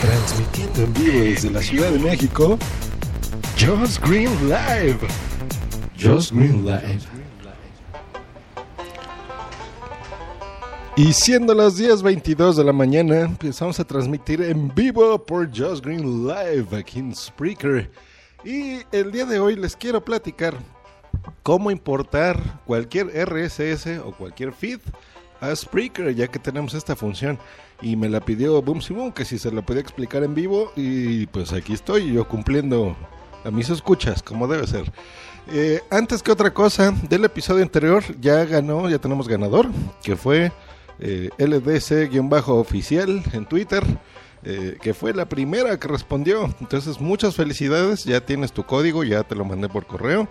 Transmitiendo en vivo desde la Ciudad de México, Just Green Live. Just Green Live. Y siendo las 10:22 de la mañana, empezamos a transmitir en vivo por Just Green Live aquí en Spreaker. Y el día de hoy les quiero platicar cómo importar cualquier RSS o cualquier feed a Spreaker, ya que tenemos esta función. Y me la pidió Boom Simón, que si se la podía explicar en vivo, y pues aquí estoy yo cumpliendo a mis escuchas, como debe ser. Antes que otra cosa, del episodio anterior ya tenemos ganador, que fue LDC-Oficial en Twitter, que fue la primera que respondió. Entonces muchas felicidades, ya tienes tu código, ya te lo mandé por correo.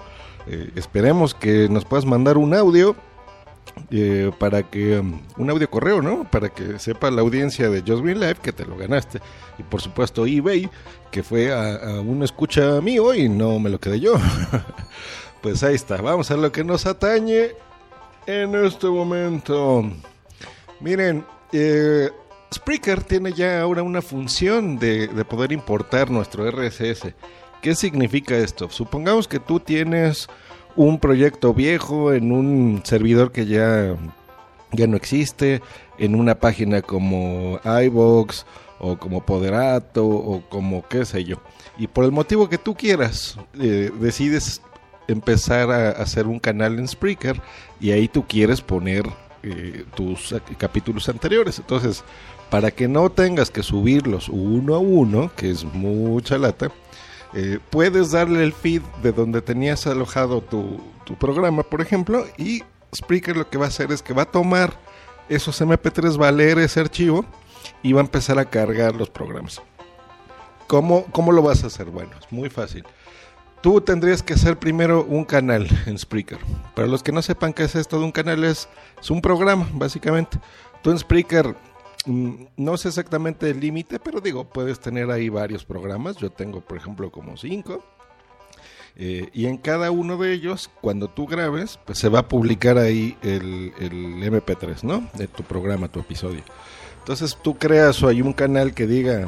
Esperemos que nos puedas mandar un audio. Para que un audio correo, ¿no? Para que sepa la audiencia de Just Green Live que te lo ganaste. Y por supuesto eBay, que fue a una escucha mío y no me lo quedé yo. Pues ahí está, vamos a lo que nos atañe en este momento. Miren, Spreaker tiene ya ahora una función de poder importar nuestro RSS. ¿Qué significa esto? Supongamos que tú tienes un proyecto viejo en un servidor que ya no existe, en una página como iVoox o como Poderato o como qué sé yo. Y por el motivo que tú quieras, decides empezar a hacer un canal en Spreaker y ahí tú quieres poner tus capítulos anteriores. Entonces, para que no tengas que subirlos uno a uno, que es mucha lata, puedes darle el feed de donde tenías alojado tu programa, por ejemplo, y Spreaker lo que va a hacer es que va a tomar esos MP3, va a leer ese archivo y va a empezar a cargar los programas. ¿Cómo lo vas a hacer? Bueno, es muy fácil. Tú tendrías que hacer primero un canal en Spreaker. Para los que no sepan qué es esto de un canal, es un programa, básicamente. Tú en Spreaker, no sé exactamente el límite, pero digo, puedes tener ahí varios programas. Yo tengo, por ejemplo, como 5. Y en cada uno de ellos, cuando tú grabes, pues se va a publicar ahí el MP3, ¿no? De tu programa, tu episodio. Entonces tú creas o hay un canal que diga,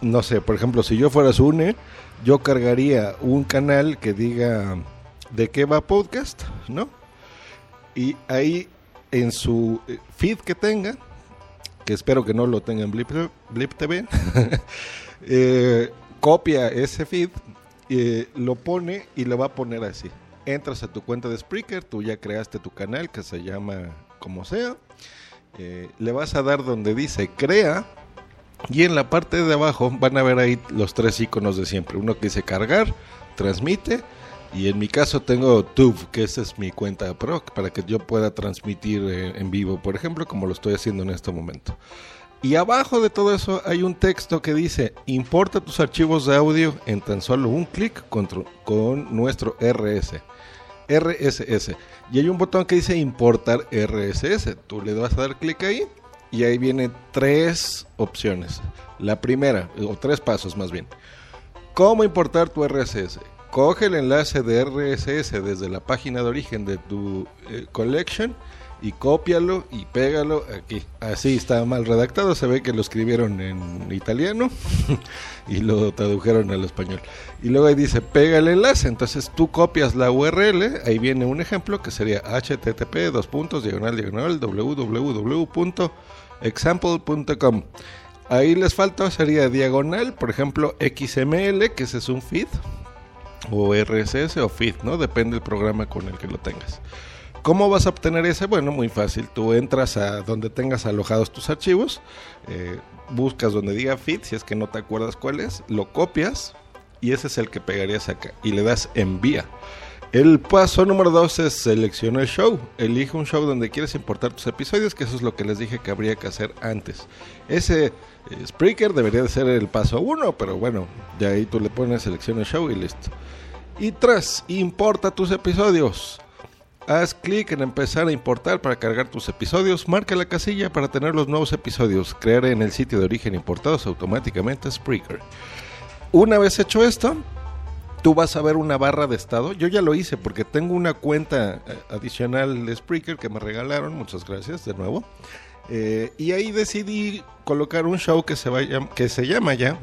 no sé, por ejemplo, si yo fuera Zune, yo cargaría un canal que diga de qué va podcast, ¿no? Y ahí en su feed que tenga, que espero que no lo tengan Blip TV, copia ese feed, lo pone y lo va a poner así. Entras a tu cuenta de Spreaker, tú ya creaste tu canal que se llama como sea, le vas a dar donde dice crea y en la parte de abajo van a ver ahí los 3 iconos de siempre. Uno que dice cargar, transmite, y en mi caso tengo Tube, que esa es mi cuenta pro, para que yo pueda transmitir en vivo, por ejemplo, como lo estoy haciendo en este momento. Y abajo de todo eso hay un texto que dice, importa tus archivos de audio en tan solo un clic con nuestro RSS. Y hay un botón que dice importar RSS. Tú le vas a dar clic ahí y ahí vienen 3 opciones. La primera, o 3 pasos más bien. ¿Cómo importar tu RSS? Coge el enlace de RSS desde la página de origen de tu collection y cópialo y pégalo aquí. Así está mal redactado, se ve que lo escribieron en italiano y lo tradujeron al español. Y luego ahí dice pega el enlace, entonces tú copias la URL, ahí viene un ejemplo que sería http://www.example.com. Ahí les falta, sería diagonal, por ejemplo, XML, que ese es un feed, o RSS o feed, ¿no? Depende del programa con el que lo tengas. ¿Cómo vas a obtener ese? Bueno, muy fácil. Tú entras a donde tengas alojados tus archivos, buscas donde diga feed, si es que no te acuerdas cuál es, lo copias y ese es el que pegarías acá y le das envía. El paso número 2 es seleccionar el show. Elige un show donde quieres importar tus episodios, que eso es lo que les dije que habría que hacer antes. Ese Spreaker debería de ser el paso 1, pero bueno, de ahí tú le pones selecciona el show y listo. Y 3, importa tus episodios. Haz clic en empezar a importar para cargar tus episodios. Marca la casilla para tener los nuevos episodios. Crear en el sitio de origen importados automáticamente Spreaker. Una vez hecho esto, tú vas a ver una barra de estado. Yo ya lo hice porque tengo una cuenta adicional de Spreaker que me regalaron. Muchas gracias de nuevo. Y ahí decidí colocar un show que se llama ya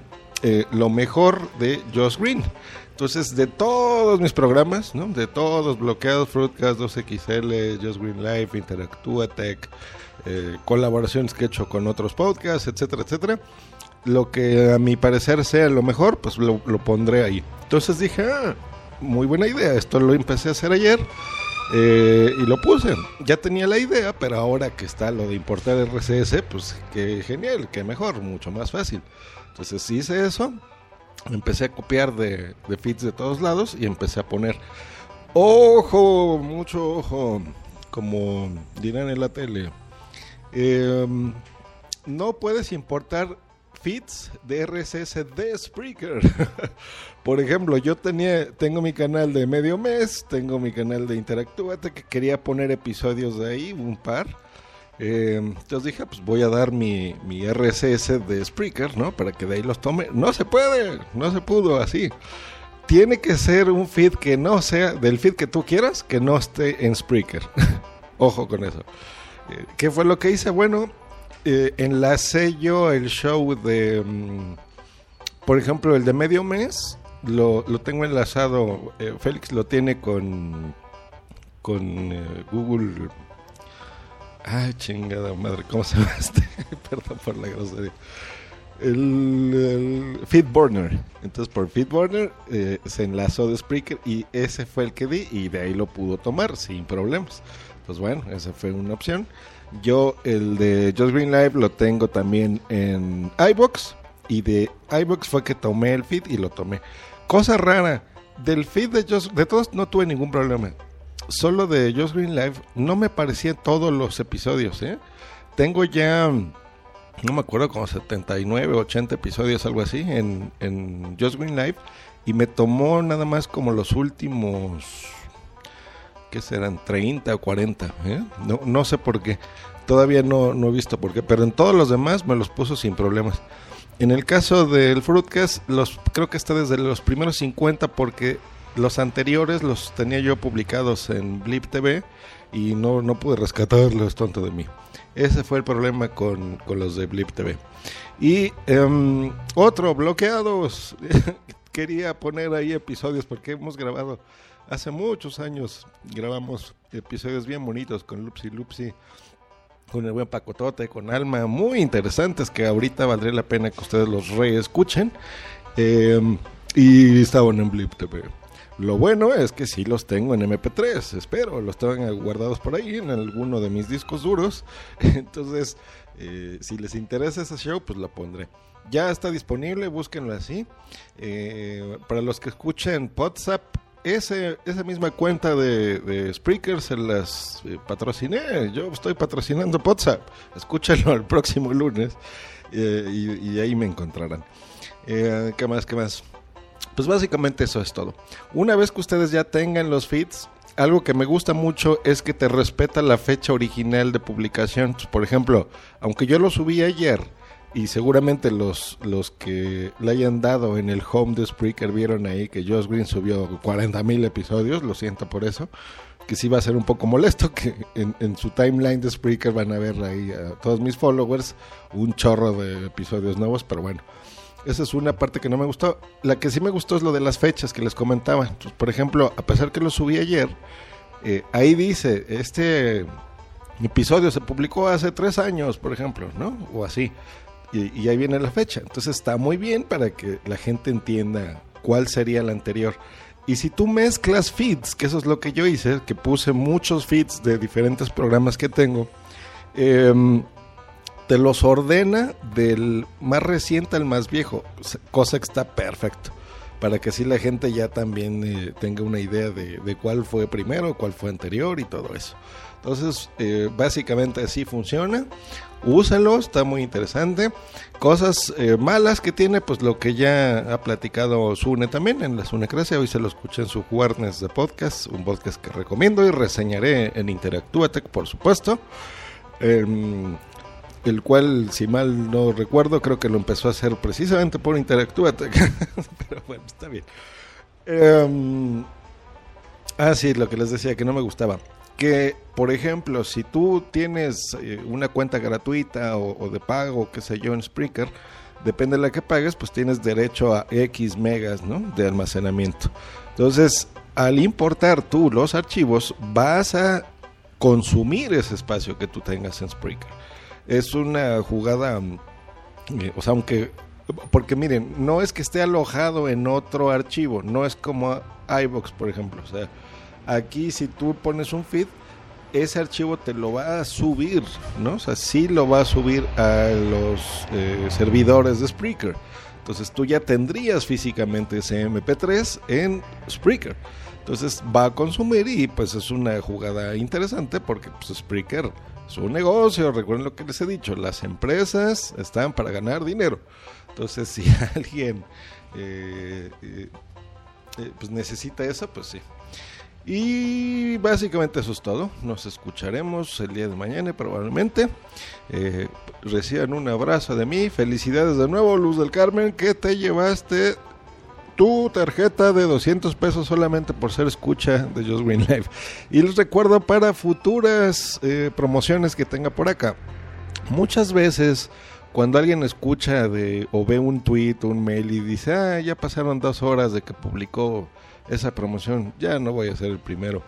Lo Mejor de Just Green. Entonces, de todos mis programas, ¿no? De todos, Bloqueados, Fruitcast, 2XL, Just Green Live, Interactuatec, colaboraciones que he hecho con otros podcasts, etcétera, etcétera. Lo que a mi parecer sea lo mejor, pues lo pondré ahí. Entonces dije, muy buena idea. Esto lo empecé a hacer ayer y lo puse. Ya tenía la idea, pero ahora que está lo de importar RSS, pues qué genial, qué mejor, mucho más fácil. Entonces hice eso. Empecé a copiar de feeds de todos lados y empecé a poner. ¡Ojo! Mucho ojo. Como dirán en la tele. No puedes importar feeds de RSS de Spreaker. Por ejemplo, yo tengo mi canal de Medio Mes, tengo mi canal de Interactuate, que quería poner episodios de ahí, un par. Entonces dije, pues voy a dar mi RSS de Spreaker, ¿no? Para que de ahí los tome. No se pudo así. Tiene que ser un feed que no sea del feed que tú quieras, que no esté en Spreaker. Ojo con eso. ¿Qué fue lo que hice? Bueno, enlacé yo el show de, por ejemplo, el de Medio Mes. Lo tengo enlazado. Félix lo tiene con Google. Ay, chingada madre, ¿cómo se llama este? Perdón por la grosería. El Feedburner. Entonces por Feedburner se enlazó de Spreaker y ese fue el que di y de ahí lo pudo tomar sin problemas. Entonces bueno, esa fue una opción. Yo el de Just Green Live lo tengo también en iVoox y de iVoox fue que tomé el feed y lo tomé. Cosa rara, del feed de todos no tuve ningún problema. Solo de Just Green Live no me parecían todos los episodios, ¿eh? Tengo ya, no me acuerdo, como 79, 80 episodios, algo así, en Just Green Live. Y me tomó nada más como los últimos, ¿qué serán? 30 o 40, ¿eh? No sé por qué, todavía no he visto por qué, pero en todos los demás me los puso sin problemas. En el caso del Fruitcast, creo que está desde los primeros 50 porque los anteriores los tenía yo publicados en Blip TV y no pude rescatarlos, tonto de mí. Ese fue el problema con los de Blip TV. Y otro, Bloqueados. Quería poner ahí episodios porque hemos grabado hace muchos años. Grabamos episodios bien bonitos con Lupsi, con el buen Pacotote, con Alma, muy interesantes que ahorita valdría la pena que ustedes los reescuchen. Y estaban en Blip TV. Lo bueno es que sí los tengo en MP3, espero, los tengan guardados por ahí en alguno de mis discos duros. Entonces, si les interesa ese show, pues la pondré. Ya está disponible, búsquenlo así. Para los que escuchen Podzap, esa misma cuenta de Spreaker se las patrociné. Yo estoy patrocinando Podzap. Escúchenlo el próximo lunes y ahí me encontrarán. ¿Qué más? Pues básicamente eso es todo. Una vez que ustedes ya tengan los feeds, algo que me gusta mucho es que te respeta la fecha original de publicación. Por ejemplo, aunque yo lo subí ayer y seguramente los que le hayan dado en el home de Spreaker vieron ahí que Josh Green subió 40,000 episodios, lo siento por eso, que sí va a ser un poco molesto que en su timeline de Spreaker van a ver ahí a todos mis followers un chorro de episodios nuevos, pero bueno. Esa es una parte que no me gustó. La que sí me gustó es lo de las fechas que les comentaba. Entonces, por ejemplo, a pesar que lo subí ayer, ahí dice, este episodio se publicó hace 3 años, por ejemplo, ¿no? O así. Y ahí viene la fecha. Entonces está muy bien para que la gente entienda cuál sería la anterior. Y si tú mezclas feeds, que eso es lo que yo hice, que puse muchos feeds de diferentes programas que tengo, te los ordena del más reciente al más viejo, cosa que está perfecto. para que así la gente ya también tenga una idea de cuál fue primero, cuál fue anterior y todo eso. Entonces, básicamente así funciona. Úsalo, está muy interesante. Cosas malas que tiene, pues lo que ya ha platicado Zune también en la Zunecracia. Hoy se lo escuché en su Jueves de Podcast, un podcast que recomiendo y reseñaré en Interactuatec, por supuesto. El cual, si mal no recuerdo, creo que lo empezó a hacer precisamente por Interactuatec. Pero bueno, está bien. Sí, lo que les decía, que no me gustaba. Que, por ejemplo, si tú tienes una cuenta gratuita o de pago, qué sé yo, en Spreaker, depende de la que pagues, pues tienes derecho a X megas, ¿no?, de almacenamiento. Entonces, al importar tú los archivos, vas a consumir ese espacio que tú tengas en Spreaker. Es una jugada, o sea, aunque... Porque miren, no es que esté alojado en otro archivo, no es como iVoox, por ejemplo, o sea... Aquí si tú pones un feed, ese archivo te lo va a subir, ¿no? O sea, sí lo va a subir a los servidores de Spreaker. Entonces tú ya tendrías físicamente ese MP3 en Spreaker. Entonces va a consumir y pues es una jugada interesante porque pues, Spreaker es un negocio. Recuerden lo que les he dicho, las empresas están para ganar dinero. Entonces si alguien pues necesita eso, pues sí. Y básicamente eso es todo. Nos escucharemos el día de mañana probablemente. Reciban un abrazo de mí. Felicidades de nuevo, Luz del Carmen, que te llevaste tu tarjeta de $200 solamente por ser escucha de Just Green Live. Y les recuerdo para futuras promociones que tenga por acá. Muchas veces cuando alguien escucha o ve un tweet o un mail y dice, ya pasaron 2 horas de que publicó esa promoción, ya no voy a ser el primero.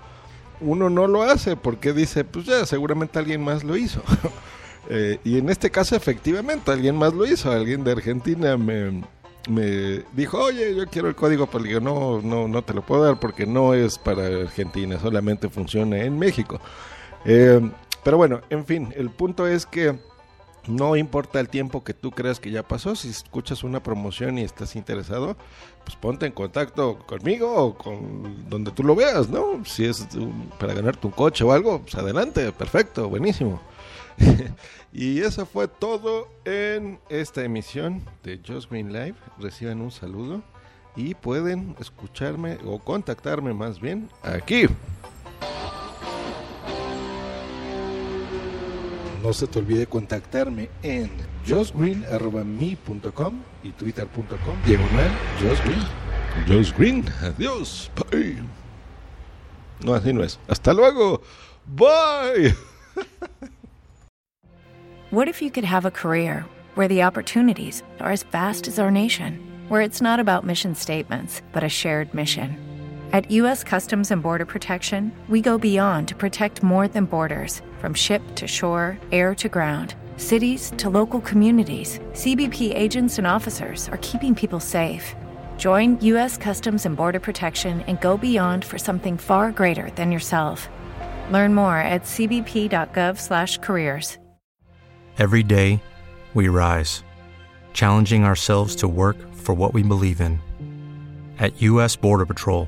Uno no lo hace porque dice, pues ya seguramente alguien más lo hizo. Y en este caso efectivamente alguien más lo hizo. Alguien de Argentina me dijo, oye, yo quiero el código, pero le digo, no te lo puedo dar porque no es para Argentina, solamente funciona en México. Pero bueno, en fin, el punto es que no importa el tiempo que tú creas que ya pasó, si escuchas una promoción y estás interesado, pues ponte en contacto conmigo o con donde tú lo veas, ¿no? Si es para ganarte un coche o algo, pues adelante, perfecto, buenísimo. Y eso fue todo en esta emisión de Just Green Live. Reciban un saludo y pueden escucharme o contactarme más bien aquí. No se te olvide contactarme en justgreen@me.com y twitter.com/JustGreen. Just Green, adiós. Bye. No, así no es. Hasta luego. Bye. What if you could have a career where the opportunities are as vast as our nation, where it's not about mission statements, but a shared mission? At U.S. Customs and Border Protection, we go beyond to protect more than borders. From ship to shore, air to ground, cities to local communities, CBP agents and officers are keeping people safe. Join U.S. Customs and Border Protection and go beyond for something far greater than yourself. Learn more at cbp.gov/careers. Every day, we rise, challenging ourselves to work for what we believe in. At U.S. Border Patrol,